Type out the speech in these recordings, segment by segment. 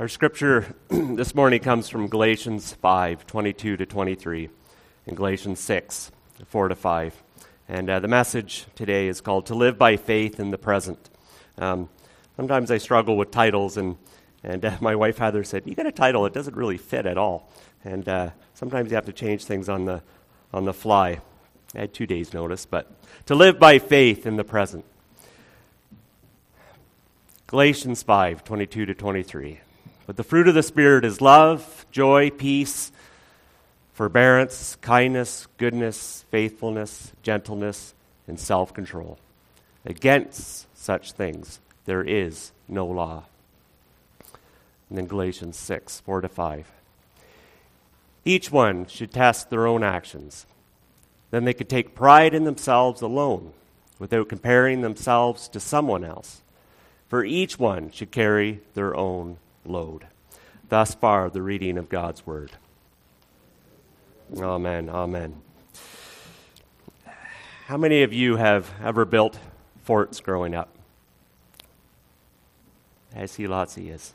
Our scripture this morning comes from Galatians 5:22-23 and Galatians 6:4-5. And the message today is called To Live by Faith in the Present. Sometimes I struggle with titles, and my wife Heather said, "You got a title, it doesn't really fit at all." And sometimes you have to change things on the fly. I had 2 days' notice, but to live by faith in the present. Galatians 5:22-23. But the fruit of the Spirit is love, joy, peace, forbearance, kindness, goodness, faithfulness, gentleness, and self-control. Against such things there is no law. And then Galatians 6:4-5. Each one should test their own actions. Then they could take pride in themselves alone, without comparing themselves to someone else. For each one should carry their own load. Thus far, the reading of God's Word. Amen, amen. How many of you have ever built forts growing up? I see lots of yous.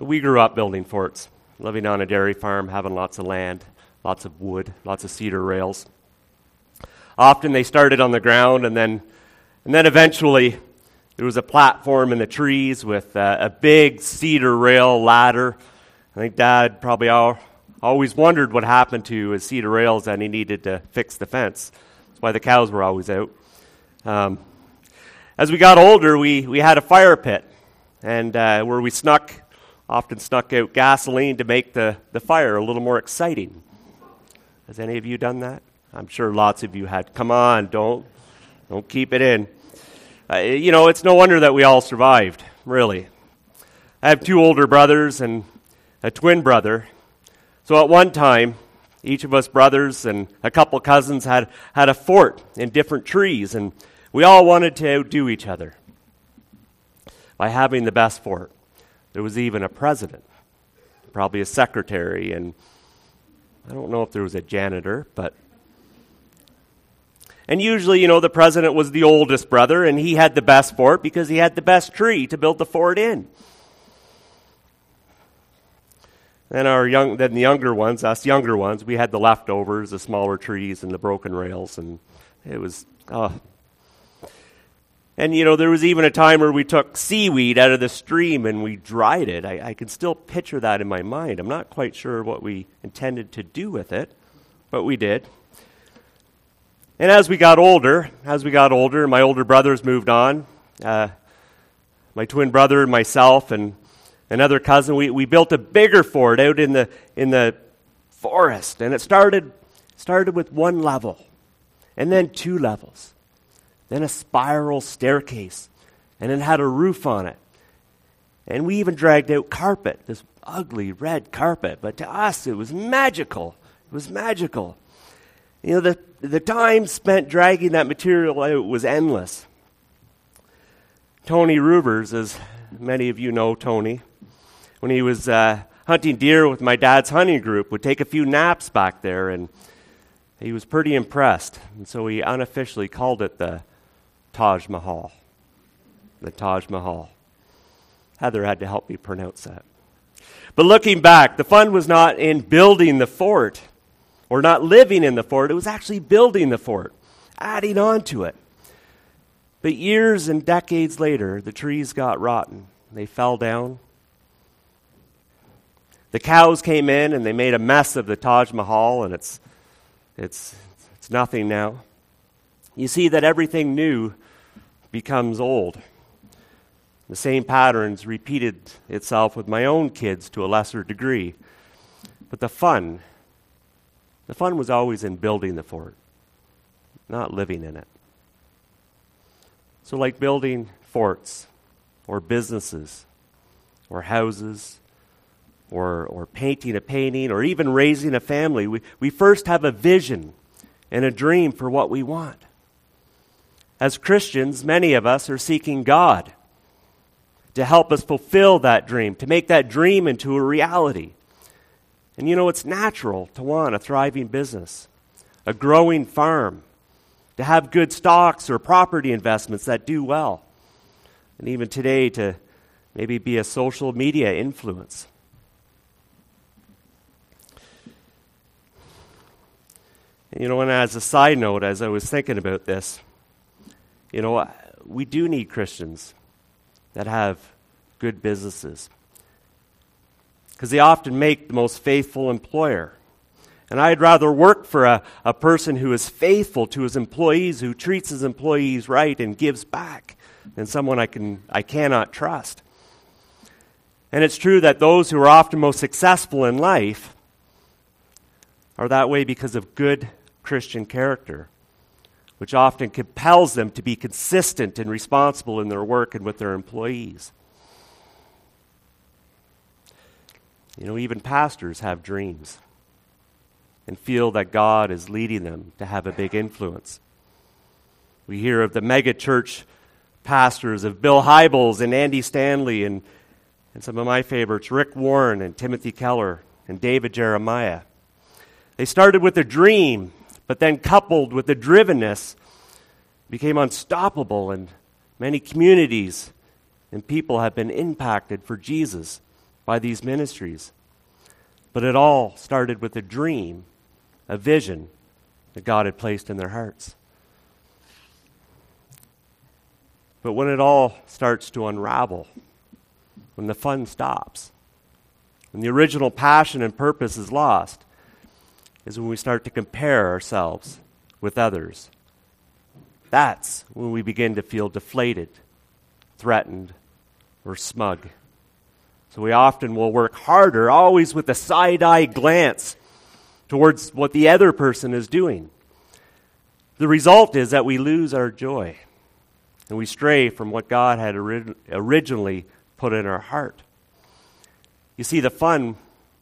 We grew up building forts, living on a dairy farm, having lots of land, lots of wood, lots of cedar rails. Often they started on the ground, and then eventually there was a platform in the trees with a big cedar rail ladder. I think Dad probably always wondered what happened to his cedar rails, and he needed to fix the fence. That's why the cows were always out. As we got older, we had a fire pit, and where we often snuck out gasoline to make the fire a little more exciting. Has any of you done that? I'm sure lots of you had. Come on, don't keep it in. It's no wonder that we all survived, really. I have two older brothers and a twin brother. So at one time, each of us brothers and a couple cousins had a fort in different trees, and we all wanted to outdo each other by having the best fort. There was even a president, probably a secretary, and I don't know if there was a janitor, but... And usually, the president was the oldest brother, and he had the best fort because he had the best tree to build the fort in. Then the younger ones, us younger ones, we had the leftovers, the smaller trees, and the broken rails, and it was... And, there was even a time where we took seaweed out of the stream and we dried it. I can still picture that in my mind. I'm not quite sure what we intended to do with it, but we did. And as we got older, my older brothers moved on. My twin brother and myself and another cousin, we built a bigger fort out in the forest. And it started with one level and then two levels. Then a spiral staircase, and it had a roof on it. And we even dragged out carpet, this ugly red carpet, but to us it was magical. It was magical. The time spent dragging that material out was endless. Tony Rubers, as many of you know Tony, when he was hunting deer with my dad's hunting group, would take a few naps back there, and he was pretty impressed. And so he unofficially called it the Taj Mahal. The Taj Mahal. Heather had to help me pronounce that. But looking back, the fun was not in building the fort or not living in the fort. It was actually building the fort, adding on to it. But years and decades later, the trees got rotten. They fell down. The cows came in and they made a mess of the Taj Mahal, and it's nothing now. You see that everything new becomes old. The same patterns repeated itself with my own kids to a lesser degree. But the fun was always in building the fort, not living in it. So like building forts or businesses or houses or painting a painting or even raising a family, we first have a vision and a dream for what we want. As Christians, many of us are seeking God to help us fulfill that dream, to make that dream into a reality. And it's natural to want a thriving business, a growing farm, to have good stocks or property investments that do well. And even today, to Maybe be a social media influence. You know, and as a side note, as I was thinking about this, you know, we do need Christians that have good businesses, because they often make the most faithful employer. And I'd rather work for a person who is faithful to his employees, who treats his employees right and gives back, than someone I cannot trust. And it's true that those who are often most successful in life are that way because of good Christian character, which often compels them to be consistent and responsible in their work and with their employees. You know, even pastors have dreams and feel that God is leading them to have a big influence. We hear of the mega church pastors of Bill Hybels and Andy Stanley and some of my favorites, Rick Warren and Timothy Keller and David Jeremiah. They started with a dream, but then coupled with the drivenness, became unstoppable, and many communities and people have been impacted for Jesus by these ministries. But it all started with a dream, a vision that God had placed in their hearts. But when it all starts to unravel, when the fun stops, when the original passion and purpose is lost, is when we start to compare ourselves with others. That's when we begin to feel deflated, threatened, or smug. So we often will work harder, always with a side-eye glance towards what the other person is doing. The result is that we lose our joy, and we stray from what God had originally put in our heart. You see, the fun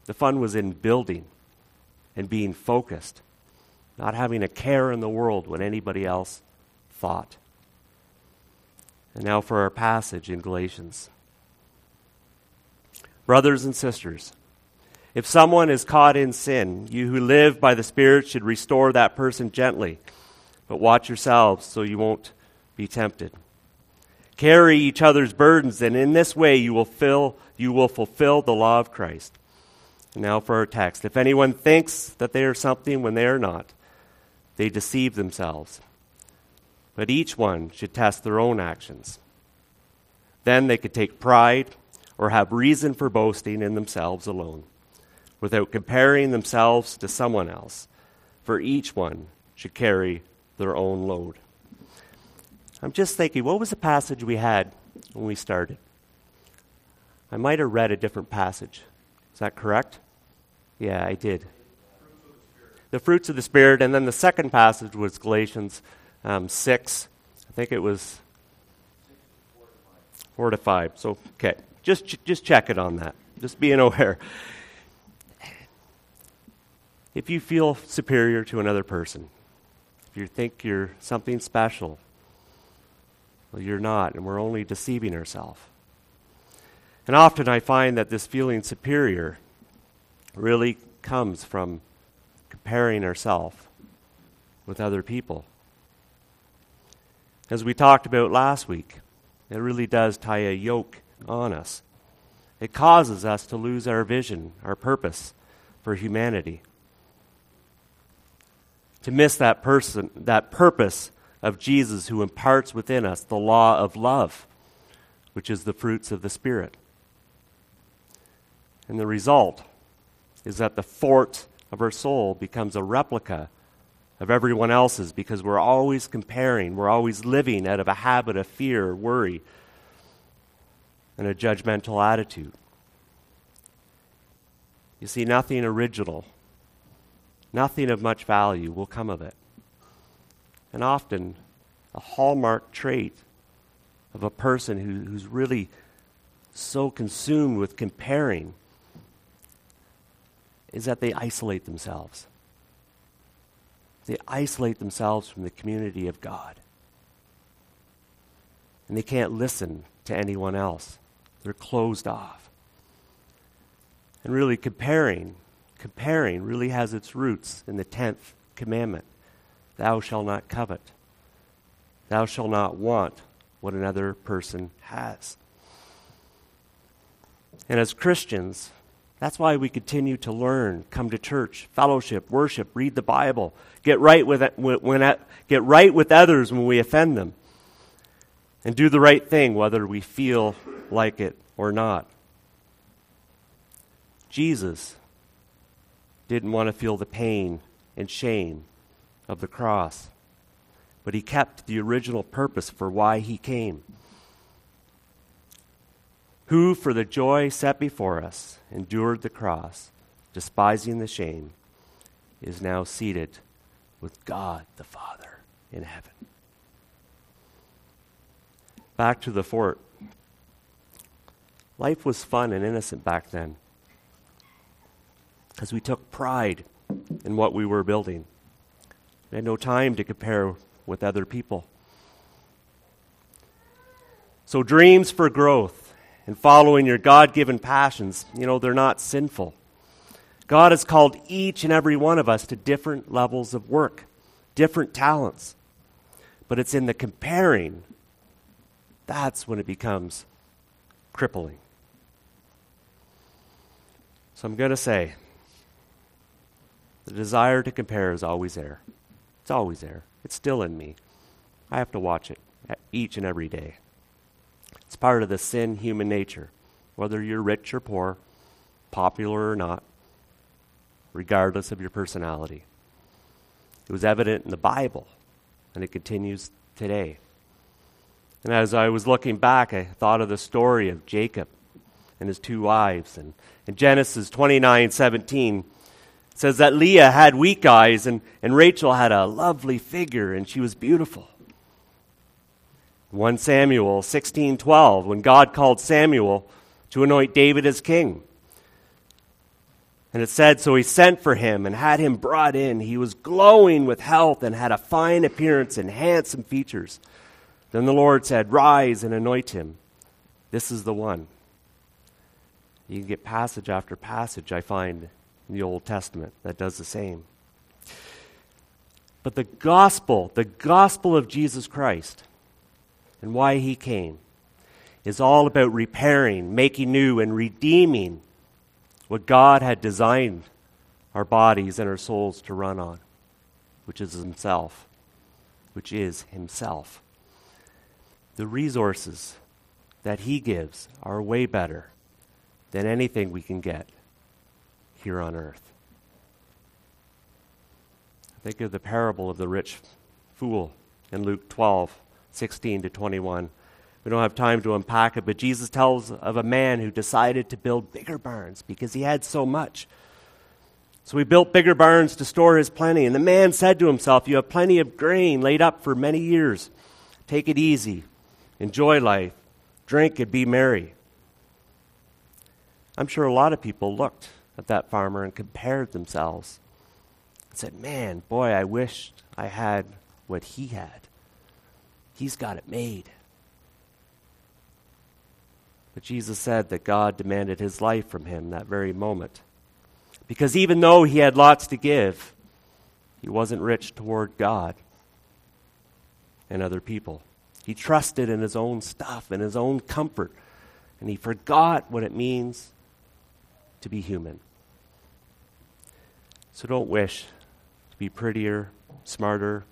was in building and being focused, not having a care in the world what anybody else thought. And now for our passage in Galatians. Brothers and sisters, if someone is caught in sin, you who live by the Spirit should restore that person gently, but watch yourselves so you won't be tempted. Carry each other's burdens, and in this way you will fulfill the law of Christ. And now for our text. If anyone thinks that they are something when they are not, they deceive themselves. But each one should test their own actions. Then they could take pride or have reason for boasting in themselves alone, without comparing themselves to someone else, for each one should carry their own load. I'm just thinking, what was the passage we had when we started? I might have read a different passage. Is that correct? Yeah, I did. The fruits of the Spirit, and then the second passage was Galatians 6. I think it was 4 to 5. So, okay. Just check it on that. Just being aware. If you feel superior to another person, if you think you're something special, well, you're not, and we're only deceiving ourselves. And often I find that this feeling superior really comes from comparing ourselves with other people. As we talked about last week, it really does tie a yoke on us. It causes us to lose our vision, our purpose for humanity. To miss that purpose of Jesus who imparts within us the law of love, which is the fruits of the Spirit. And the result is that the fort of our soul becomes a replica of everyone else's, because we're always comparing, we're always living out of a habit of fear, worry, and a judgmental attitude. You see, nothing original, nothing of much value will come of it. And often, a hallmark trait of a person who's really so consumed with comparing is that they isolate themselves. They isolate themselves from the community of God. And they can't listen to anyone else. They're closed off. And really comparing really has its roots in the 10th commandment. Thou shalt not covet. Thou shalt not want what another person has. And as Christians, that's why we continue to learn, come to church, fellowship, worship, read the Bible, get right with others when we offend them, and do the right thing whether we feel like it or not. Jesus didn't want to feel the pain and shame of the cross, but he kept the original purpose for why he came. Who, for the joy set before us, endured the cross, despising the shame, is now seated with God the Father in heaven. Back to the fort. Life was fun and innocent back then, because we took pride in what we were building. We had no time to compare with other people. So dreams for growth and following your God-given passions, they're not sinful. God has called each and every one of us to different levels of work, different talents. But it's in the comparing, that's when it becomes crippling. So I'm going to say, the desire to compare is always there. It's always there. It's still in me. I have to watch it each and every day. It's part of the sin human nature, whether you're rich or poor, popular or not, regardless of your personality. It was evident in the Bible, and it continues today. And as I was looking back, I thought of the story of Jacob and his two wives. And in Genesis 29:17, it says that Leah had weak eyes, and Rachel had a lovely figure, and she was beautiful. 1 Samuel 16:12, when God called Samuel to anoint David as king. And it said, so he sent for him and had him brought in. He was glowing with health and had a fine appearance and handsome features. Then the Lord said, rise and anoint him. This is the one. You can get passage after passage, I find, in the Old Testament that does the same. But the gospel of Jesus Christ, and why he came, is all about repairing, making new, and redeeming what God had designed our bodies and our souls to run on, which is himself. The resources that he gives are way better than anything we can get here on earth. Think of the parable of the rich fool in Luke 12:16 to 21. We don't have time to unpack it, but Jesus tells of a man who decided to build bigger barns because he had so much. So he built bigger barns to store his plenty. And the man said to himself, you have plenty of grain laid up for many years. Take it easy. Enjoy life. Drink and be merry. I'm sure a lot of people looked at that farmer and compared themselves and said, man, boy, I wished I had what he had. He's got it made. But Jesus said that God demanded his life from him that very moment. Because even though he had lots to give, he wasn't rich toward God and other people. He trusted in his own stuff and his own comfort. And he forgot what it means to be human. So don't wish to be prettier, smarter,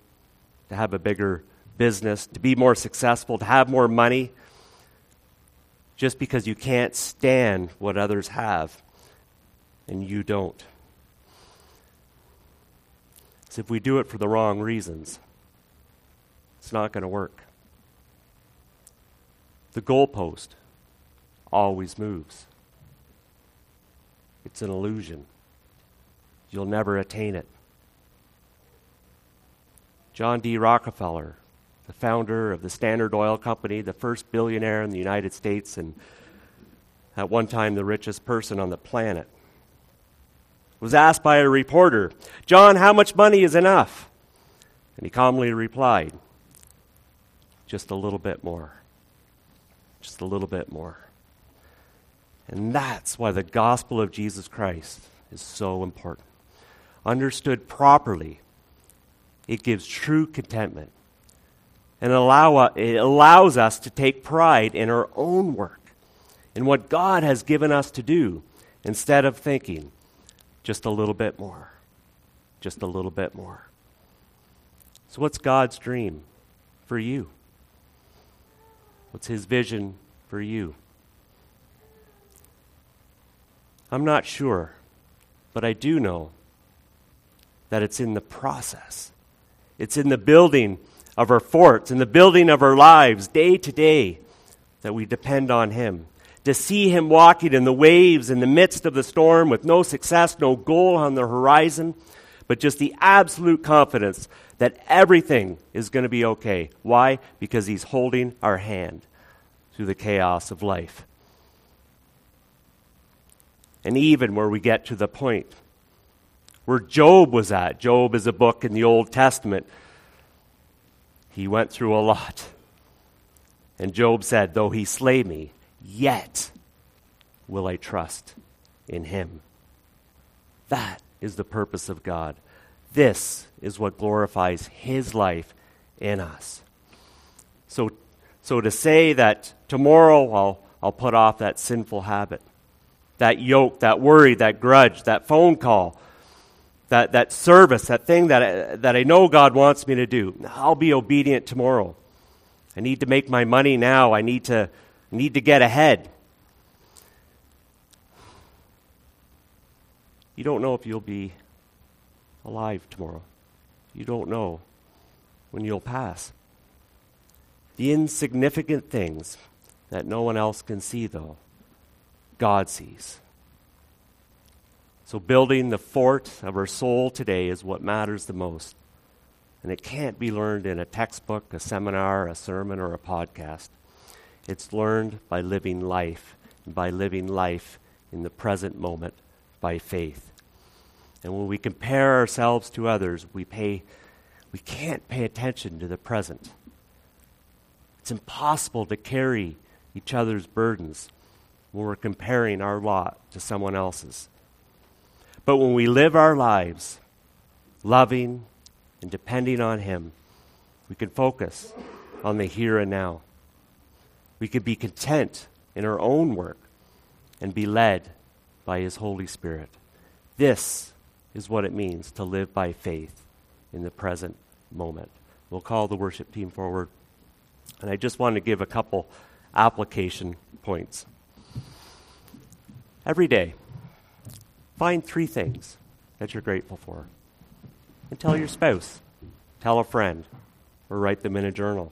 to have a bigger business, to be more successful, to have more money, just because you can't stand what others have and you don't. So if we do it for the wrong reasons, it's not going to work. The goalpost always moves. It's an illusion. You'll never attain it. John D. Rockefeller, the founder of the Standard Oil Company, the first billionaire in the United States, and at one time the richest person on the planet, was asked by a reporter, John, how much money is enough? And he calmly replied, just a little bit more. Just a little bit more. And that's why the gospel of Jesus Christ is so important. Understood properly, it gives true contentment. And it allows us to take pride in our own work, and what God has given us to do instead of thinking just a little bit more, just a little bit more. So what's God's dream for you? What's his vision for you? I'm not sure, but I do know that it's in the process. It's in the building of our forts, in the building of our lives, day to day, that we depend on him. To see him walking in the waves in the midst of the storm with no success, no goal on the horizon, but just the absolute confidence that everything is going to be okay. Why? Because he's holding our hand through the chaos of life. And even where we get to the point where Job was at. Job is a book in the Old Testament. He went through a lot. And Job said, though he slay me, yet will I trust in him. That is the purpose of God. This is what glorifies his life in us. So to say that tomorrow I'll put off that sinful habit, that yoke, that worry, that grudge, that phone call, that service, that thing that I know God wants me to do. I'll be obedient tomorrow. I need to make my money now. I need to get ahead. You don't know if you'll be alive tomorrow. You don't know when you'll pass. The insignificant things that no one else can see, though, God sees. So building the fort of our soul today is what matters the most. And it can't be learned in a textbook, a seminar, a sermon, or a podcast. It's learned by living life, and by living life in the present moment by faith. And when we compare ourselves to others, we can't pay attention to the present. It's impossible to carry each other's burdens when we're comparing our lot to someone else's. But when we live our lives loving and depending on him, we can focus on the here and now. We can be content in our own work and be led by his Holy Spirit. This is what it means to live by faith in the present moment. We'll call the worship team forward. And I just want to give a couple application points. Every day, find 3 things that you're grateful for. And tell your spouse, tell a friend, or write them in a journal.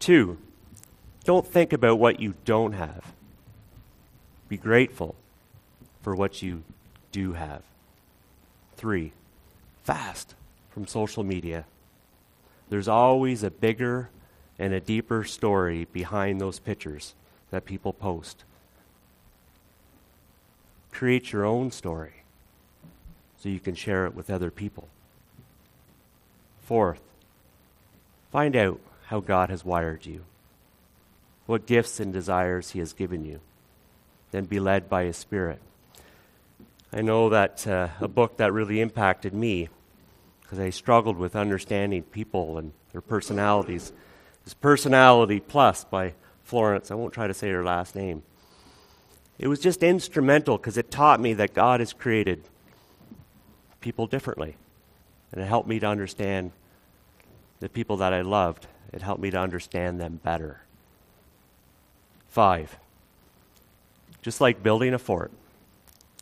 2, don't think about what you don't have. Be grateful for what you do have. 3, fast from social media. There's always a bigger and a deeper story behind those pictures that people post. Create your own story so you can share it with other people. 4, find out how God has wired you, what gifts and desires he has given you. Then be led by his Spirit. I know that a book that really impacted me, because I struggled with understanding people and their personalities, is Personality Plus by Florence. I won't try to say her last name. It was just instrumental because it taught me that God has created people differently. And it helped me to understand the people that I loved. It helped me to understand them better. 5, just like building a fort,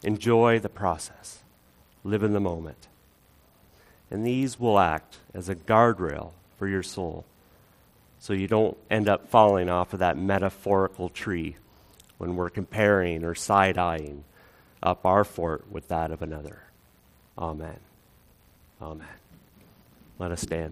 enjoy the process. Live in the moment. And these will act as a guardrail for your soul so you don't end up falling off of that metaphorical tree when we're comparing or side-eyeing up our fort with that of another. Amen. Amen. Let us stand.